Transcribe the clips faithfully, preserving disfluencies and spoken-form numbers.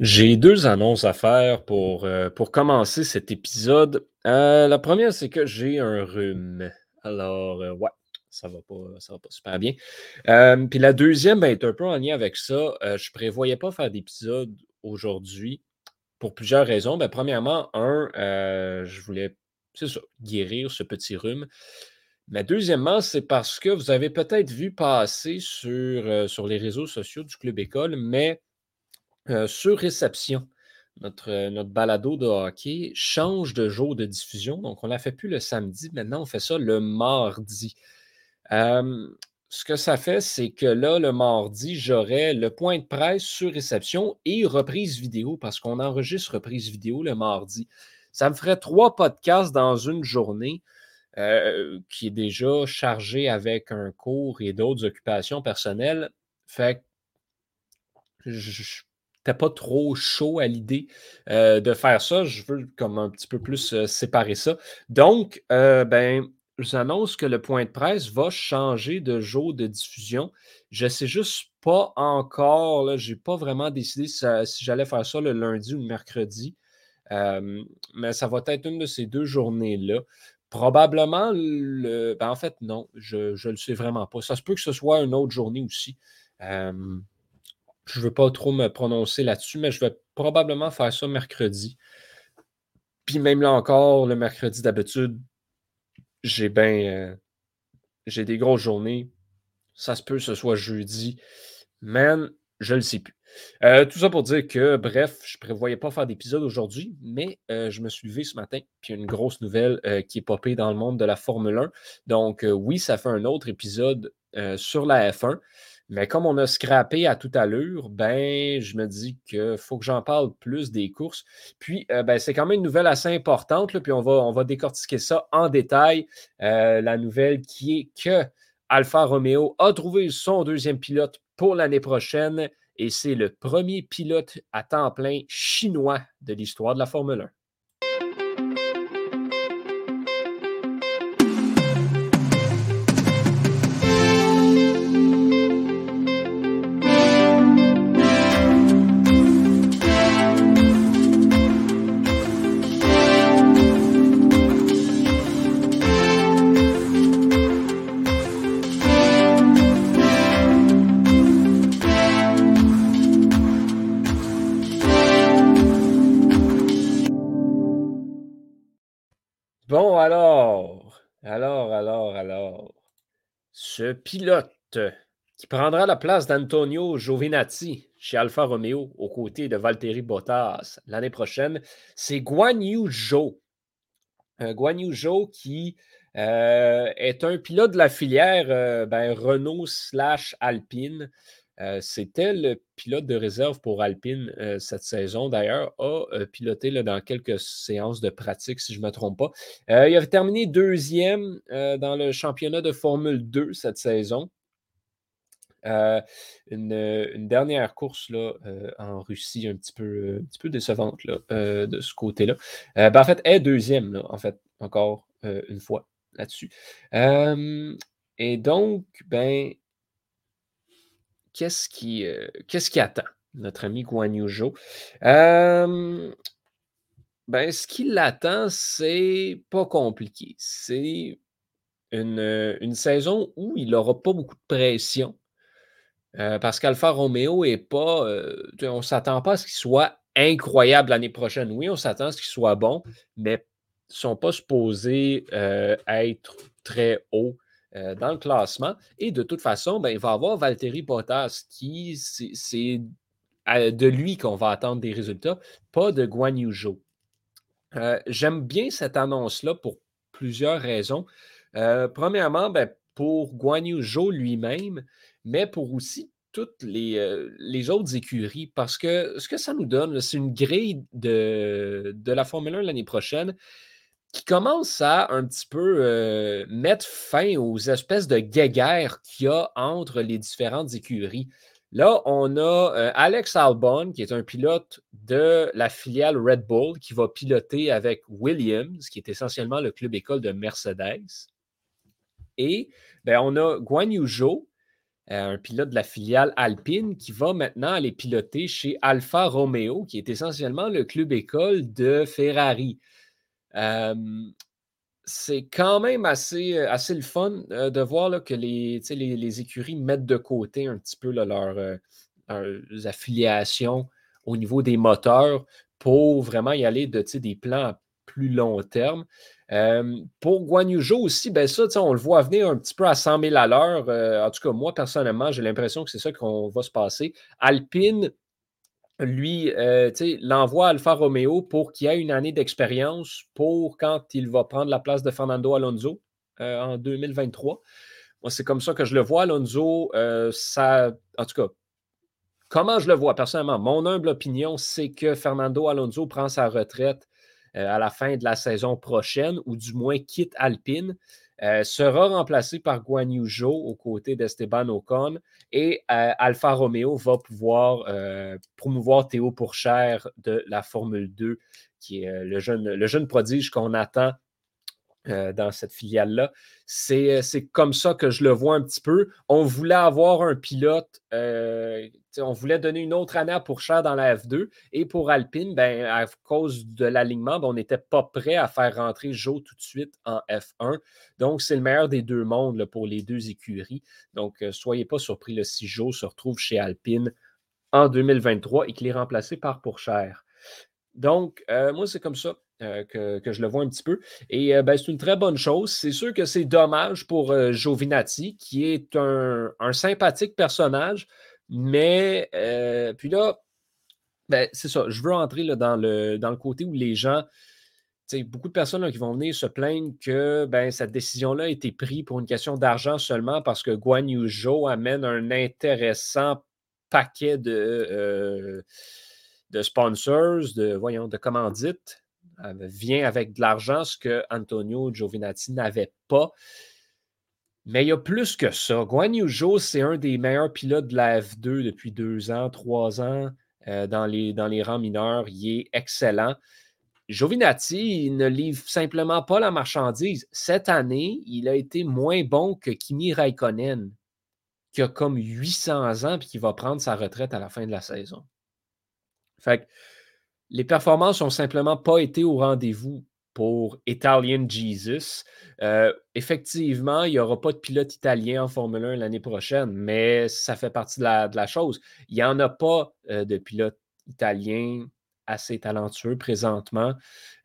J'ai deux annonces à faire pour, euh, pour commencer cet épisode. Euh, la première, c'est que j'ai un rhume. Alors, euh, ouais, ça va pas, ça va pas super bien. Euh, Puis la deuxième, ben, est un peu en lien avec ça. Euh, je prévoyais pas faire d'épisode aujourd'hui pour plusieurs raisons. Ben, premièrement, un, euh, je voulais, c'est ça, guérir ce petit rhume. Mais deuxièmement, c'est parce que vous avez peut-être vu passer sur, euh, sur les réseaux sociaux du Club École, mais Euh, sur réception, notre, euh, notre balado de hockey change de jour de diffusion. Donc, on ne la fait plus le samedi. Maintenant, on fait ça le mardi. Euh, ce que ça fait, c'est que là, le mardi, j'aurai le point de presse sur réception et reprise vidéo parce qu'on enregistre reprise vidéo le mardi. Ça me ferait trois podcasts dans une journée euh, qui est déjà chargée avec un cours et d'autres occupations personnelles. Fait que je T'es pas trop chaud à l'idée euh, de faire ça. Je veux comme un petit peu plus euh, séparer ça. Donc, euh, ben, j'annonce que le point de presse va changer de jour de diffusion. Je sais juste pas encore, là, j'ai pas vraiment décidé si, si j'allais faire ça le lundi ou le mercredi. Euh, mais ça va être une de ces deux journées-là. Probablement, le, ben, en fait, non, je, je le sais vraiment pas. Ça se peut que ce soit une autre journée aussi. Euh, Je ne veux pas trop me prononcer là-dessus, mais je vais probablement faire ça mercredi. Puis même là encore, le mercredi d'habitude, j'ai ben, euh, j'ai des grosses journées. Ça se peut que ce soit jeudi. Man, je ne le sais plus. Euh, tout ça pour dire que, bref, je ne prévoyais pas faire d'épisode aujourd'hui, mais euh, je me suis levé ce matin, puis une grosse nouvelle euh, qui est popée dans le monde de la Formule un. Donc euh, oui, ça fait un autre épisode euh, sur la F un. Mais comme on a scrappé à toute allure, ben, je me dis qu'il faut que j'en parle plus des courses. Puis, euh, ben, c'est quand même une nouvelle assez importante, là, puis on va, on va décortiquer ça en détail. Euh, la nouvelle qui est que Alfa Romeo a trouvé son deuxième pilote pour l'année prochaine et c'est le premier pilote à temps plein chinois de l'histoire de la Formule un. Bon, alors, alors, alors, alors, ce pilote qui prendra la place d'Antonio Giovinazzi chez Alfa Romeo aux côtés de Valtteri Bottas l'année prochaine, c'est Guanyu Zhou. Euh, Guanyu Zhou qui euh, est un pilote de la filière euh, ben, Renault slash Alpine. Euh, c'était le pilote de réserve pour Alpine euh, cette saison. D'ailleurs, a euh, piloté là, dans quelques séances de pratique, si je ne me trompe pas. Euh, il avait terminé deuxième euh, dans le championnat de Formule deux cette saison. Euh, une, une dernière course là, euh, en Russie, un petit peu, un petit peu décevante là, euh, de ce côté-là. Euh, ben, en fait, est deuxième, là, en fait, encore euh, une fois là-dessus. Euh, et donc, ben... Qu'est-ce qui, euh, qu'est-ce qui attend notre ami Guanyu Zhou? Euh, ben, ce qui l'attend, c'est pas compliqué. C'est une, une saison où il n'aura pas beaucoup de pression euh, parce qu'Alfa Romeo n'est pas... Euh, on ne s'attend pas à ce qu'il soit incroyable l'année prochaine. Oui, on s'attend à ce qu'il soit bon, mais ils ne sont pas supposés euh, être très hauts Euh, dans le classement. Et de toute façon, ben, il va y avoir Valtteri Bottas qui, c'est, c'est euh, de lui qu'on va attendre des résultats, pas de Guanyu Zhou. Euh, j'aime bien cette annonce-là pour plusieurs raisons. Euh, premièrement, ben, pour Guanyu Zhou lui-même, mais pour aussi toutes les, euh, les autres écuries, parce que ce que ça nous donne, là, c'est une grille de, de la Formule un l'année prochaine qui commence à un petit peu euh, mettre fin aux espèces de guéguerres qu'il y a entre les différentes écuries. Là, on a euh, Alex Albon, qui est un pilote de la filiale Red Bull, qui va piloter avec Williams, qui est essentiellement le club école de Mercedes. Et ben, on a Guanyu Zhou, un pilote de la filiale Alpine qui va maintenant aller piloter chez Alfa Romeo, qui est essentiellement le club-école de Ferrari. Euh, c'est quand même assez, assez le fun euh, de voir là, que les, les, les écuries mettent de côté un petit peu là, leur, euh, leurs affiliations au niveau des moteurs pour vraiment y aller de des plans à plus long terme. Euh, pour Guanyu Zhou aussi, ben ça, on le voit venir un petit peu à cent mille à l'heure. Euh, en tout cas, moi, personnellement, j'ai l'impression que c'est ça qu'on va se passer. Alpine, lui, euh, l'envoie à Alfa Romeo pour qu'il ait une année d'expérience pour quand il va prendre la place de Fernando Alonso euh, en deux mille vingt-trois. Moi, c'est comme ça que je le vois, Alonso. Euh, ça, en tout cas, comment je le vois personnellement? Mon humble opinion, c'est que Fernando Alonso prend sa retraite Euh, à la fin de la saison prochaine, ou du moins quitte Alpine, euh, sera remplacé par Guanyu Zhou aux côtés d'Esteban Ocon, et euh, Alfa Romeo va pouvoir euh, promouvoir Théo Pourchaire de la Formule deux, qui est euh, le, jeune, le jeune prodige qu'on attend euh, dans cette filiale-là. C'est, c'est comme ça que je le vois un petit peu. On voulait avoir un pilote, euh, on voulait donner une autre année à Pourchaire dans la F deux. Et pour Alpine, ben, à cause de l'alignement, ben, on n'était pas prêt à faire rentrer Zhou tout de suite en F un. Donc, c'est le meilleur des deux mondes là, pour les deux écuries. Donc, euh, soyez pas surpris là, si Zhou se retrouve chez Alpine en deux mille vingt-trois et qu'il est remplacé par Pourchaire. Donc, euh, moi, c'est comme ça. Euh, que, que je le vois un petit peu. Et euh, ben, c'est une très bonne chose. C'est sûr que c'est dommage pour euh, Giovinazzi, qui est un, un sympathique personnage, mais euh, puis là, ben, c'est ça. Je veux entrer là, dans, le, dans le côté où les gens, tu sais, beaucoup de personnes là, qui vont venir se plaindre que ben, cette décision-là a été prise pour une question d'argent seulement parce que Guanyu Zhou amène un intéressant paquet de, euh, de sponsors, de, voyons, de commandites. Vient avec de l'argent, ce que Antonio Giovinazzi n'avait pas. Mais il y a plus que ça. Guanyu Zhou, c'est un des meilleurs pilotes de la F deux depuis deux ans, trois ans, euh, dans, les, dans les rangs mineurs. Il est excellent. Giovinazzi, il ne livre simplement pas la marchandise. Cette année, il a été moins bon que Kimi Raikkonen, qui a comme huit cents ans et qui va prendre sa retraite à la fin de la saison. Fait que les performances n'ont simplement pas été au rendez-vous pour Italian Jesus. Euh, effectivement, il n'y aura pas de pilote italien en Formule un l'année prochaine, mais ça fait partie de la, de la chose. Il n'y en a pas euh, de pilote italien assez talentueux présentement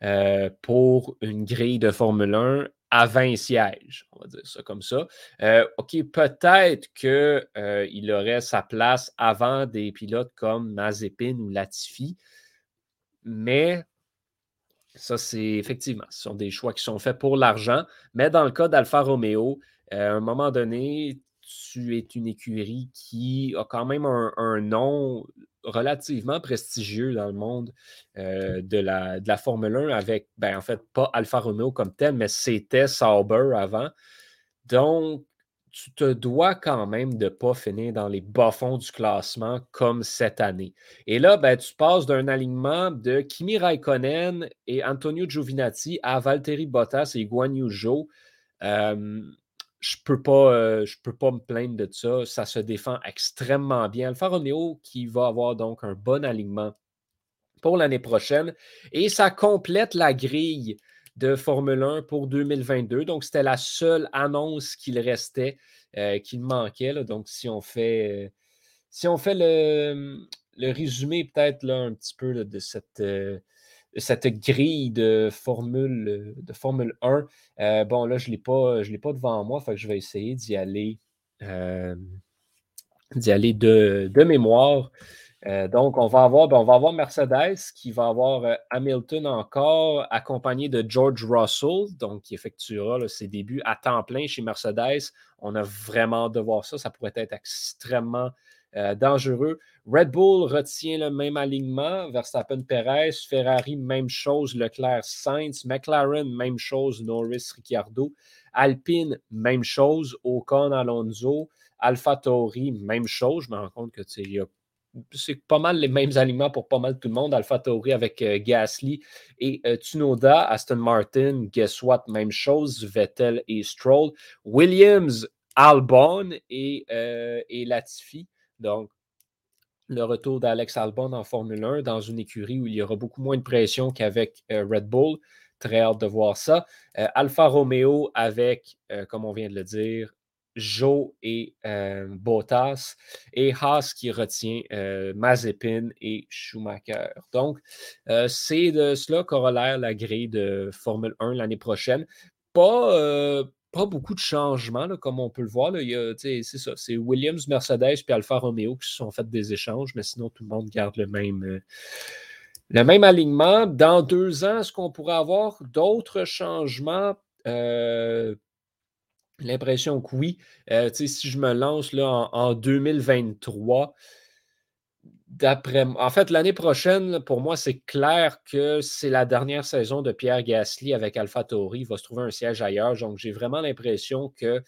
euh, pour une grille de Formule un à vingt sièges, on va dire ça comme ça. Euh, OK, peut-être qu'il euh, aurait sa place avant des pilotes comme Mazepin ou Latifi, mais ça, c'est effectivement, ce sont des choix qui sont faits pour l'argent. Mais dans le cas d'Alfa Romeo, euh, à un moment donné, tu es une écurie qui a quand même un, un nom relativement prestigieux dans le monde euh, de, la, de la Formule un avec, ben, en fait, pas Alfa Romeo comme tel, mais c'était Sauber avant. Donc, tu te dois quand même de ne pas finir dans les bas-fonds du classement comme cette année. Et là, ben, tu passes d'un alignement de Kimi Raikkonen et Antonio Giovinazzi à Valtteri Bottas et Guanyu Zhou. Euh, je ne peux pas, euh, je peux pas me plaindre de ça. Ça se défend extrêmement bien. Alfa Romeo qui va avoir donc un bon alignement pour l'année prochaine. Et ça complète la grille de Formule un pour deux mille vingt-deux. Donc, c'était la seule annonce qu'il restait, euh, qu'il manquait. Là. Donc, si on fait, euh, si on fait le, le résumé peut-être là, un petit peu là, de cette, euh, cette grille de Formule, de Formule un, euh, bon, là, je ne l'ai pas, je l'ai pas devant moi, fait que je vais essayer d'y aller, euh, d'y aller de, de mémoire. Euh, donc, on va avoir, ben, on va avoir Mercedes qui va avoir euh, Hamilton encore, accompagné de George Russell, donc qui effectuera là, ses débuts à temps plein chez Mercedes. On a vraiment hâte de voir ça. Ça pourrait être extrêmement euh, dangereux. Red Bull retient le même alignement. Verstappen, Perez, Ferrari, même chose. Leclerc, Sainz, McLaren, même chose. Norris, Ricciardo. Alpine, même chose. Ocon, Alonso. AlphaTauri, même chose. Je me rends compte que tu sais, il y a c'est pas mal les mêmes alignements pour pas mal tout le monde. AlphaTauri avec euh, Gasly et euh, Tsunoda. Aston Martin, guess what, même chose. Vettel et Stroll. Williams, Albon et, euh, et Latifi. Donc, le retour d'Alex Albon en Formule un dans une écurie où il y aura beaucoup moins de pression qu'avec euh, Red Bull. Très hâte de voir ça. Euh, Alfa Romeo avec, euh, comme on vient de le dire, Zhou et euh, Bottas. Et Haas qui retient euh, Mazepin et Schumacher. Donc, euh, c'est de cela corollaire la grille de Formule un l'année prochaine. Pas... Euh, Pas beaucoup de changements, là, comme on peut le voir. Là. Il y a, c'est ça, c'est Williams, Mercedes et Alfa Romeo qui se sont fait des échanges, mais sinon, tout le monde garde le même, euh, le même alignement. Dans deux ans, est-ce qu'on pourrait avoir d'autres changements? Euh, l'impression que oui. Euh, si je me lance là, en, en deux mille vingt-trois, d'après, en fait, l'année prochaine, pour moi, c'est clair que c'est la dernière saison de Pierre Gasly avec AlphaTauri. Il va se trouver un siège ailleurs. Donc, j'ai vraiment l'impression que,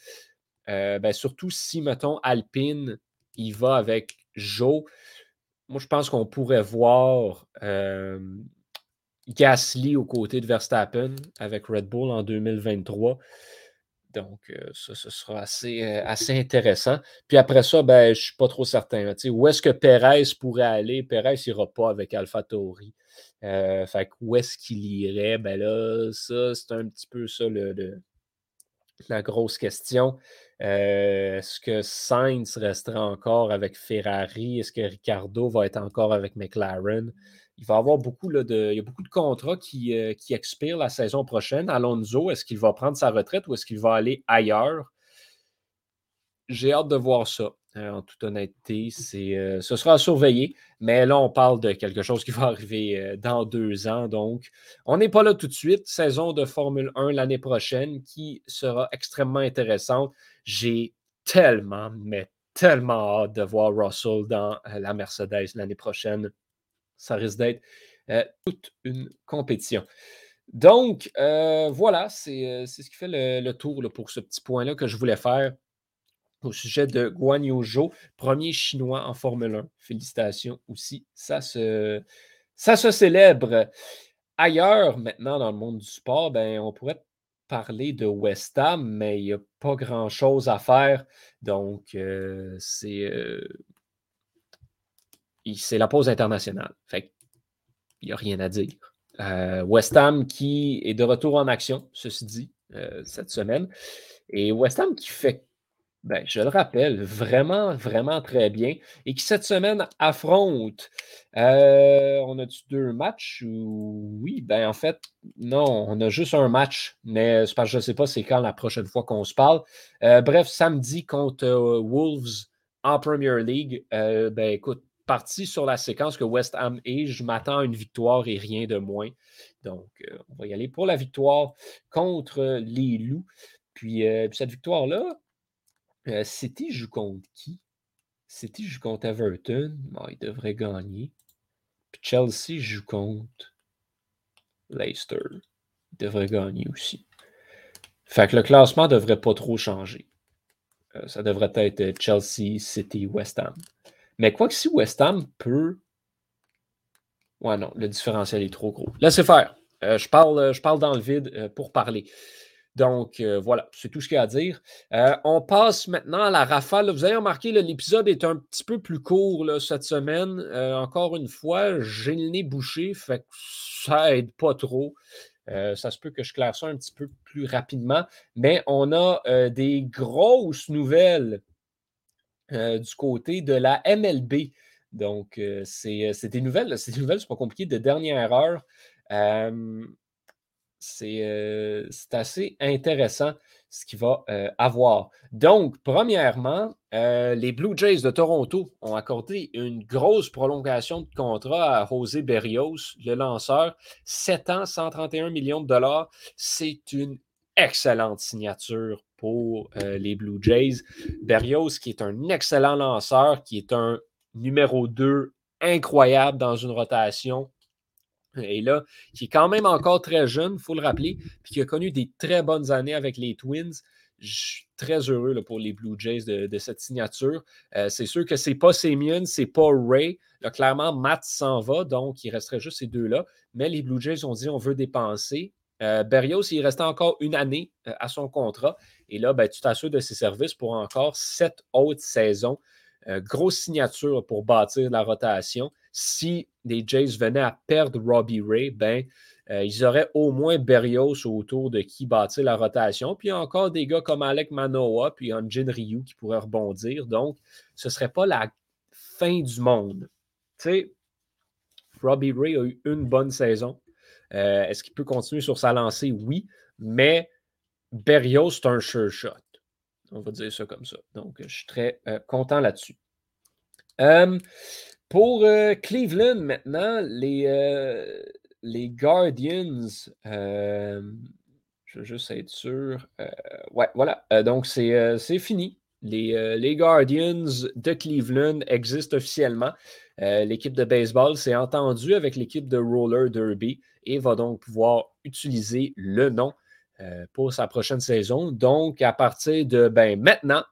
euh, ben, surtout si, mettons, Alpine, il va avec Zhou, moi, je pense qu'on pourrait voir euh, Gasly aux côtés de Verstappen avec Red Bull en deux mille vingt-trois. Donc, ça, ce sera assez, assez intéressant. Puis après ça, ben, je ne suis pas trop certain. Hein, où est-ce que Perez pourrait aller? Perez n'ira pas avec AlphaTauri. Euh, fait où est-ce qu'il irait? Ben là, ça, c'est un petit peu ça le, le, la grosse question. Euh, est-ce que Sainz restera encore avec Ferrari? Est-ce que Ricardo va être encore avec McLaren? Il va y avoir beaucoup, là, de, il y a beaucoup de contrats qui, euh, qui expirent la saison prochaine. Alonso, est-ce qu'il va prendre sa retraite ou est-ce qu'il va aller ailleurs? J'ai hâte de voir ça. Euh, en toute honnêteté, c'est, euh, ce sera à surveiller. Mais là, on parle de quelque chose qui va arriver euh, dans deux ans. Donc, on n'est pas là tout de suite. Saison de Formule un l'année prochaine qui sera extrêmement intéressante. J'ai tellement, mais tellement hâte de voir Russell dans euh, la Mercedes l'année prochaine. Ça risque d'être euh, toute une compétition. Donc, euh, voilà, c'est, euh, c'est ce qui fait le, le tour là, pour ce petit point-là que je voulais faire au sujet de Guanyu Zhou, premier Chinois en Formule un. Félicitations aussi, ça se, ça se célèbre. Ailleurs, maintenant, dans le monde du sport, ben, on pourrait parler de West Ham, mais il n'y a pas grand-chose à faire. Donc, euh, c'est... Euh, c'est la pause internationale. Fait qu'il n'y a rien à dire. Euh, West Ham qui est de retour en action, ceci dit, euh, cette semaine. Et West Ham qui fait, ben, je le rappelle, vraiment, vraiment très bien. Et qui, cette semaine, affronte. Euh, on a-tu deux matchs? Oui, ben en fait, non, on a juste un match. Mais c'est parce que je ne sais pas c'est quand la prochaine fois qu'on se parle. Euh, bref, samedi contre euh, Wolves en Premier League. Euh, ben écoute, parti sur la séquence que West Ham est, je m'attends à une victoire et rien de moins. Donc, euh, on va y aller pour la victoire contre les Loups. Puis, euh, puis cette victoire-là, euh, City joue contre qui? City joue contre Everton. Bon, il devrait gagner. Puis Chelsea joue contre Leicester. Il devrait gagner aussi. Fait que le classement ne devrait pas trop changer. Euh, ça devrait être Chelsea, City, West Ham. Mais quoi que si West Ham peut... Ouais, non, le différentiel est trop gros. Laissez faire. Euh, je, parle, je parle dans le vide euh, pour parler. Donc, euh, voilà, c'est tout ce qu'il y a à dire. Euh, on passe maintenant à la rafale. Vous avez remarqué, là, l'épisode est un petit peu plus court là, cette semaine. Euh, encore une fois, j'ai le nez bouché, fait que ça aide pas trop. Euh, ça se peut que je claire ça un petit peu plus rapidement. Mais on a euh, des grosses nouvelles Euh, du côté de la M L B. Donc, euh, c'est, c'est des nouvelles. C'est des nouvelles, c'est pas compliqué, de dernière heure. Euh, c'est, euh, c'est assez intéressant ce qu'il va euh, avoir. Donc, premièrement, euh, les Blue Jays de Toronto ont accordé une grosse prolongation de contrat à José Berrios, le lanceur. sept ans, cent trente et un millions de dollars. C'est une excellente signature pour euh, les Blue Jays. Berrios, qui est un excellent lanceur, qui est un numéro deux incroyable dans une rotation, et là, qui est quand même encore très jeune, il faut le rappeler, puis qui a connu des très bonnes années avec les Twins. Je suis très heureux là, pour les Blue Jays de, de cette signature. Euh, c'est sûr que ce n'est pas Semien, ce n'est pas Ray. Là, clairement, Matt s'en va, donc il resterait juste ces deux-là. Mais les Blue Jays ont dit on veut dépenser. Euh, Berrios, il restait encore une année euh, à son contrat. Et là, ben, tu t'assures de ses services pour encore sept autres saisons. Euh, grosse signature pour bâtir la rotation. Si les Jays venaient à perdre Robbie Ray, ben, euh, ils auraient au moins Berrios autour de qui bâtir la rotation. Puis encore des gars comme Alec Manoa puis Hyunjin Ryu qui pourraient rebondir. Donc, ce ne serait pas la fin du monde. Tu sais, Robbie Ray a eu une bonne saison. Euh, est-ce qu'il peut continuer sur sa lancée? Oui, mais Berrios, c'est un sure shot. On va dire ça comme ça. Donc, je suis très euh, content là-dessus. Euh, pour euh, Cleveland, maintenant, les, euh, les Guardians, euh, je veux juste être sûr. Euh, ouais, voilà. Euh, donc, c'est, euh, c'est fini. Les, euh, les Guardians de Cleveland existent officiellement. Euh, l'équipe de baseball s'est entendue avec l'équipe de roller derby et va donc pouvoir utiliser le nom euh, pour sa prochaine saison. Donc, à partir de ben, maintenant,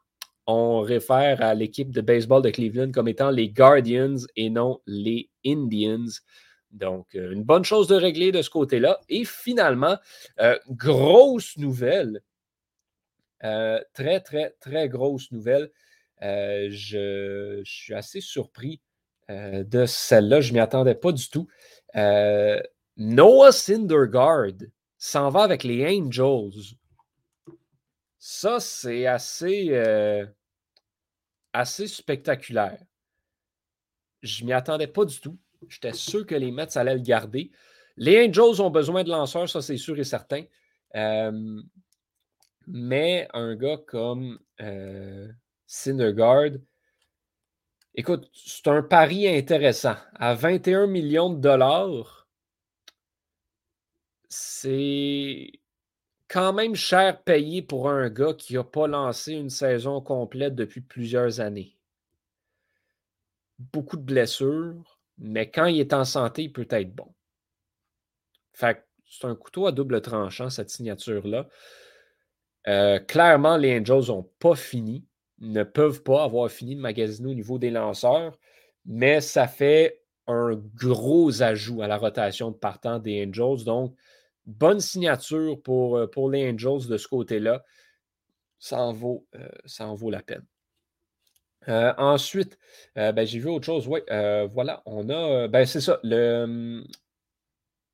on réfère à l'équipe de baseball de Cleveland comme étant les Guardians et non les Indians. Donc, euh, une bonne chose de régler de ce côté-là. Et finalement, euh, grosse nouvelle, euh, très, très, très grosse nouvelle. Euh, je, je suis assez surpris Euh, de celle-là, je ne m'y attendais pas du tout. Euh, Noah Syndergaard s'en va avec les Angels. Ça, c'est assez, euh, assez spectaculaire. Je ne m'y attendais pas du tout. J'étais sûr que les Mets allaient le garder. Les Angels ont besoin de lanceurs, ça, c'est sûr et certain. Euh, mais un gars comme euh, Syndergaard, écoute, c'est un pari intéressant. À vingt et un millions de dollars, c'est quand même cher payé pour un gars qui n'a pas lancé une saison complète depuis plusieurs années. Beaucoup de blessures, mais quand il est en santé, il peut être bon. Fait que c'est un couteau à double tranchant, cette signature-là. Euh, clairement, les Angels n'ont pas fini. Ne peuvent pas avoir fini de magasiner au niveau des lanceurs, mais ça fait un gros ajout à la rotation de partant des Angels. Donc, bonne signature pour, pour les Angels de ce côté-là. Ça en vaut, euh, ça en vaut la peine. Euh, ensuite, euh, ben, j'ai vu autre chose. Oui, euh, voilà, on a... Ben, c'est ça, le... Euh,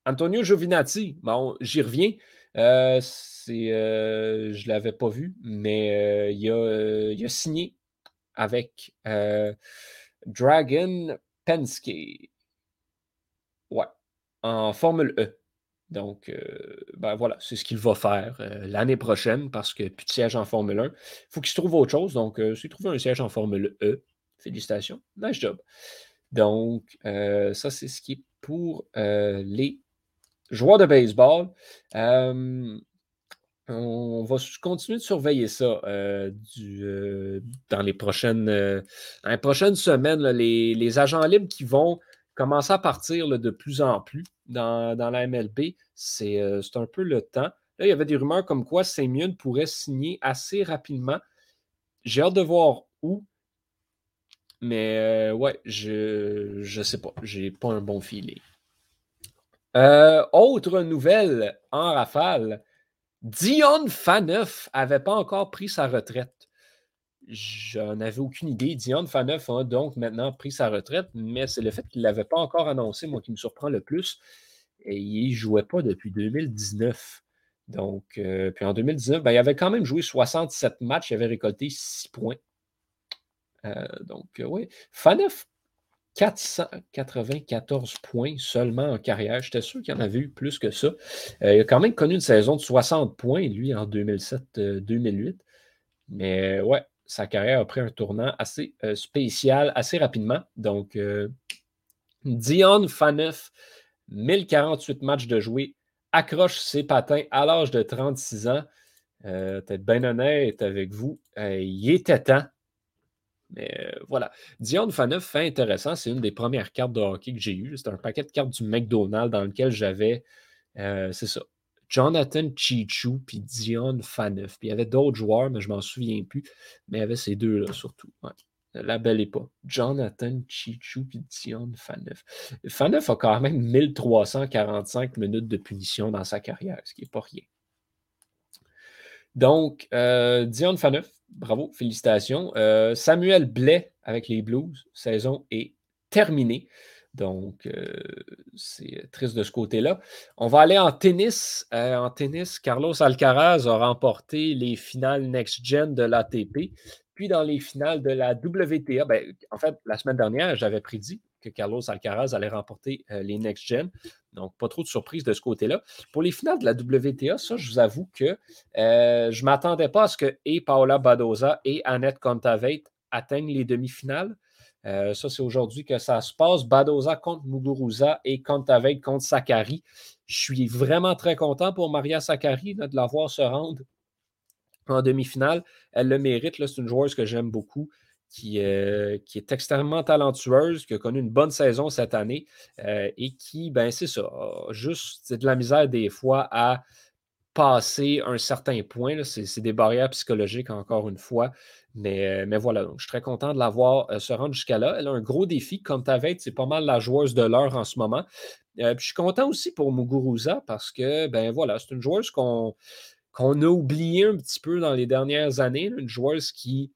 Antonio Giovinazzi, bon, j'y reviens. Euh, c'est, euh, je ne l'avais pas vu, mais euh, il, a, euh, il a signé avec euh, Dragon Penske. Ouais, en Formule E. Donc, euh, ben voilà, c'est ce qu'il va faire euh, l'année prochaine parce que plus de siège en Formule un. Il faut qu'il se trouve autre chose. Donc, euh, s'il trouve un siège en Formule E, félicitations, nice job. Donc, euh, ça, c'est ce qui est pour euh, les joueurs de baseball. Euh, on va continuer de surveiller ça euh, du, euh, dans, les prochaines, euh, dans les prochaines semaines. Là, les, les agents libres qui vont commencer à partir là, de plus en plus dans, dans la M L B, c'est, euh, c'est un peu le temps. Là, il y avait des rumeurs comme quoi Semien pourrait signer assez rapidement. J'ai hâte de voir où. Mais euh, ouais, je ne sais pas. Je n'ai pas un bon feeling. Euh, autre nouvelle en rafale, Dion Phaneuf n'avait pas encore pris sa retraite. J'en avais aucune idée. Dion Phaneuf a donc maintenant pris sa retraite, mais c'est le fait qu'il ne l'avait pas encore annoncé, moi, qui me surprend le plus. Et il ne jouait pas depuis deux mille dix-neuf. Donc, euh, puis en deux mille dix-neuf, ben, il avait quand même joué soixante-sept matchs, il avait récolté six points. Euh, donc, euh, oui. Phaneuf, quatre cent quatre-vingt-quatorze points seulement en carrière. J'étais sûr qu'il y en avait eu plus que ça. Euh, il a quand même connu une saison de soixante points, lui, en deux mille sept deux mille huit. Mais ouais, sa carrière a pris un tournant assez euh, spécial, assez rapidement. Donc, euh, Dion Phaneuf, mille quarante-huit matchs de jouer, accroche ses patins à l'âge de trente-six ans. Euh, peut-être bien honnête avec vous, euh, il était temps. Mais euh, voilà. Dion Phaneuf, fait intéressant, c'est une des premières cartes de hockey que j'ai eues. C'est un paquet de cartes du McDonald's dans lequel j'avais, euh, c'est ça, Jonathan Chichu puis Dion Phaneuf. Puis il y avait d'autres joueurs, mais je ne m'en souviens plus. Mais il y avait ces deux-là surtout. Ouais. La belle époque. Jonathan Chichou et Dion Phaneuf. Phaneuf a quand même mille trois cent quarante-cinq minutes de punition dans sa carrière, ce qui n'est pas rien. Donc, euh, Dion Phaneuf, bravo, félicitations. Euh, Samuel Blais avec les Blues, saison est terminée. Donc, euh, c'est triste de ce côté-là. On va aller en tennis. Euh, en tennis, Carlos Alcaraz a remporté les finales next-gen de l'A T P. Puis dans les finales de la W T A, ben, en fait, la semaine dernière, j'avais prédit que Carlos Alcaraz allait remporter euh, les Next Gen. Donc, pas trop de surprise de ce côté-là. Pour les finales de la W T A, ça, je vous avoue que euh, je ne m'attendais pas à ce que et Paola Badoza et Anett Kontaveit atteignent les demi-finales. Euh, ça, c'est aujourd'hui que ça se passe. Badoza contre Muguruza et Kontaveit contre Sakkari. Je suis vraiment très content pour Maria Sakkari là, de la voir se rendre en demi-finale. Elle le mérite. Là, c'est une joueuse que j'aime beaucoup, qui, euh, qui est extrêmement talentueuse, qui a connu une bonne saison cette année euh, et qui, ben c'est ça, juste c'est de la misère des fois à passer un certain point. Là. C'est, c'est des barrières psychologiques, encore une fois. Mais, mais voilà, donc je suis très content de la voir euh, se rendre jusqu'à là. Elle a un gros défi. Comme Kontaveit, c'est pas mal la joueuse de l'heure en ce moment. Euh, puis je suis content aussi pour Muguruza parce que, ben voilà, c'est une joueuse qu'on... qu'on a oublié un petit peu dans les dernières années, là, une joueuse qui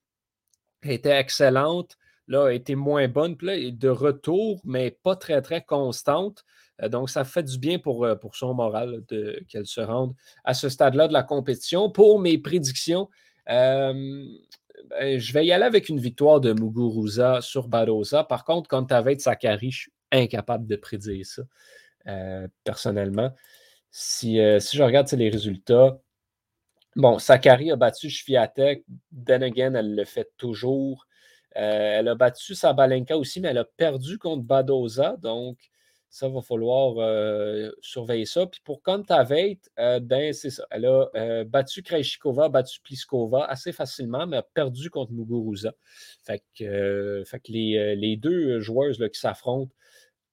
était excellente, là, était moins bonne, puis là, est de retour, mais pas très, très constante. Euh, donc, ça fait du bien pour, pour son moral de, qu'elle se rende à ce stade-là de la compétition. Pour mes prédictions, euh, ben, je vais y aller avec une victoire de Muguruza sur Badoza. Par contre, quand Kontaveit Sakkari, je suis incapable de prédire ça, euh, personnellement. Si, euh, si je regarde les résultats, bon, Sakkari a battu Świątek. Then again, elle le fait toujours. Euh, elle a battu Sabalenka aussi, mais elle a perdu contre Badoza. Donc, ça, va falloir euh, surveiller ça. Puis pour Kontaveit, euh, ben, c'est ça. Elle a euh, battu Krejcikova, battu Pliskova assez facilement, mais a perdu contre Muguruza. Fait que, euh, fait que les, les deux joueuses là, qui s'affrontent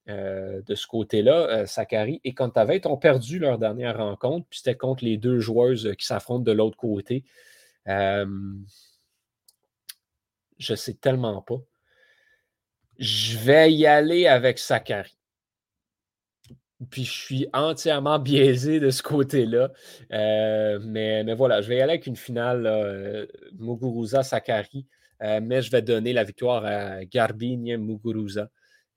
Euh, de ce côté-là, euh, Sakkari et Kontaveit ont perdu leur dernière rencontre, puis c'était contre les deux joueuses qui s'affrontent de l'autre côté. Euh, je ne sais tellement pas. Je vais y aller avec Sakkari. Puis je suis entièrement biaisé de ce côté-là. Euh, mais, mais voilà, je vais y aller avec une finale euh, Muguruza-Sakkari, euh, mais je vais donner la victoire à Garbiñe Muguruza.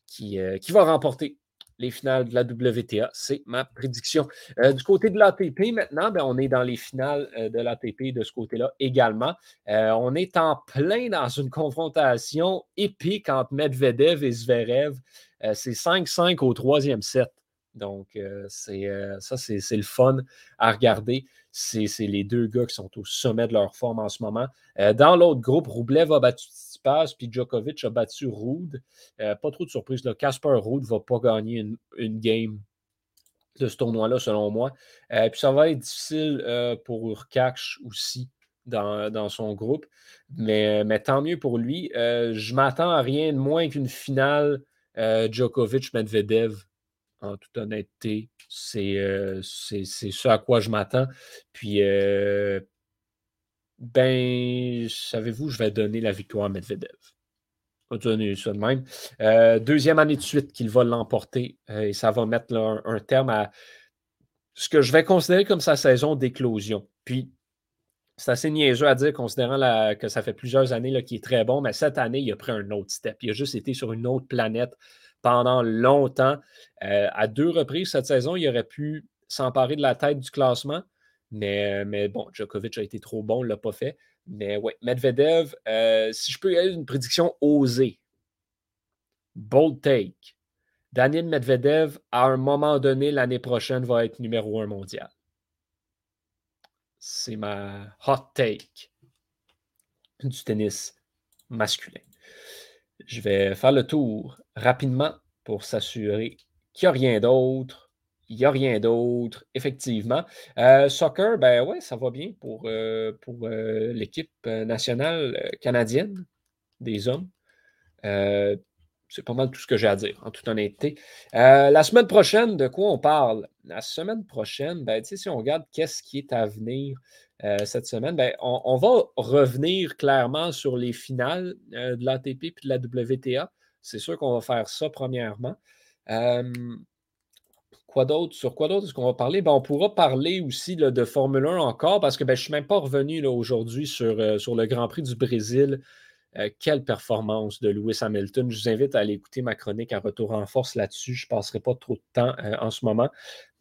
Qui, euh, qui va remporter les finales de la W T A. C'est ma prédiction. Euh, du côté de l'A T P, maintenant, ben, on est dans les finales euh, de l'A T P de ce côté-là également. Euh, on est en plein dans une confrontation épique entre Medvedev et Zverev. Euh, c'est cinq cinq au troisième set. Donc, euh, c'est, euh, ça, c'est, c'est le fun à regarder. C'est, c'est les deux gars qui sont au sommet de leur forme en ce moment. Euh, dans l'autre groupe, Rublev a battu Tsitsipas, puis Djokovic a battu Ruud. Euh, pas trop de surprise. Casper Ruud ne va pas gagner une, une game de ce tournoi-là, selon moi. Euh, puis ça va être difficile euh, pour Urkacz aussi dans, dans son groupe. Mais, mais tant mieux pour lui. Euh, je m'attends à rien de moins qu'une finale euh, Djokovic-Medvedev. En toute honnêteté, c'est, euh, c'est, c'est ce à quoi je m'attends. Puis, euh, ben, savez-vous, je vais donner la victoire à Medvedev. Je vais donner ça de même. Euh, deuxième année de suite qu'il va l'emporter euh, et ça va mettre là, un, un terme à ce que je vais considérer comme sa saison d'éclosion. Puis, c'est assez niaiseux à dire, considérant la, que ça fait plusieurs années là, qu'il est très bon, mais cette année, il a pris un autre step. Il a juste été sur une autre planète pendant longtemps. Euh, à deux reprises cette saison, il aurait pu s'emparer de la tête du classement, mais, mais bon, Djokovic a été trop bon, il ne l'a pas fait. Mais oui, Medvedev, euh, si je peux y aller une prédiction osée, bold take, Daniil Medvedev, à un moment donné, l'année prochaine, va être numéro un mondial. C'est ma hot take du tennis masculin. Je vais faire le tour rapidement pour s'assurer qu'il n'y a rien d'autre. Il n'y a rien d'autre, effectivement. Euh, soccer, ben ouais, ça va bien pour, euh, pour euh, l'équipe nationale canadienne des hommes. Euh, c'est pas mal tout ce que j'ai à dire, en toute honnêteté. Euh, la semaine prochaine, de quoi on parle? La semaine prochaine, ben tu sais, si on regarde qu'est-ce qui est à venir euh, cette semaine, ben, on, on va revenir clairement sur les finales euh, de l'A T P et de la W T A. C'est sûr qu'on va faire ça premièrement. Euh, quoi d'autre? Sur quoi d'autre est-ce qu'on va parler? Ben, on pourra parler aussi là, de Formule un encore parce que ben, je ne suis même pas revenu là, aujourd'hui sur, euh, sur le Grand Prix du Brésil. Euh, quelle performance de Lewis Hamilton. Je vous invite à aller écouter ma chronique à retour en force là-dessus. Je ne passerai pas trop de temps euh, en ce moment.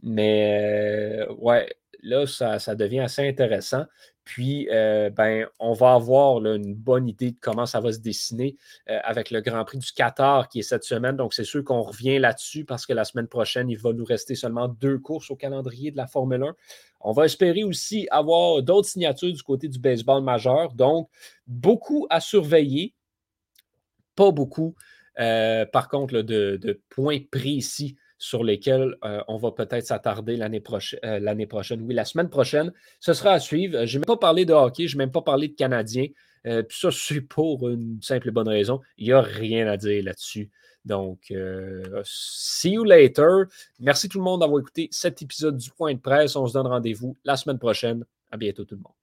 Mais euh, ouais, là, ça, ça devient assez intéressant. Puis, euh, ben, on va avoir là, une bonne idée de comment ça va se dessiner euh, avec le Grand Prix du Qatar qui est cette semaine. Donc, c'est sûr qu'on revient là-dessus parce que la semaine prochaine, il va nous rester seulement deux courses au calendrier de la Formule un. On va espérer aussi avoir d'autres signatures du côté du baseball majeur. Donc, beaucoup à surveiller. Pas beaucoup, euh, par contre, là, de, de points précis sur lesquels euh, on va peut-être s'attarder l'année, proche, euh, l'année prochaine. Oui, la semaine prochaine, ce sera à suivre. Je n'ai même pas parlé de hockey, je n'ai même pas parlé de Canadien. Euh, Puis ça, c'est pour une simple et bonne raison. Il n'y a rien à dire là-dessus. Donc, euh, see you later. Merci tout le monde d'avoir écouté cet épisode du Point de presse. On se donne rendez-vous la semaine prochaine. À bientôt tout le monde.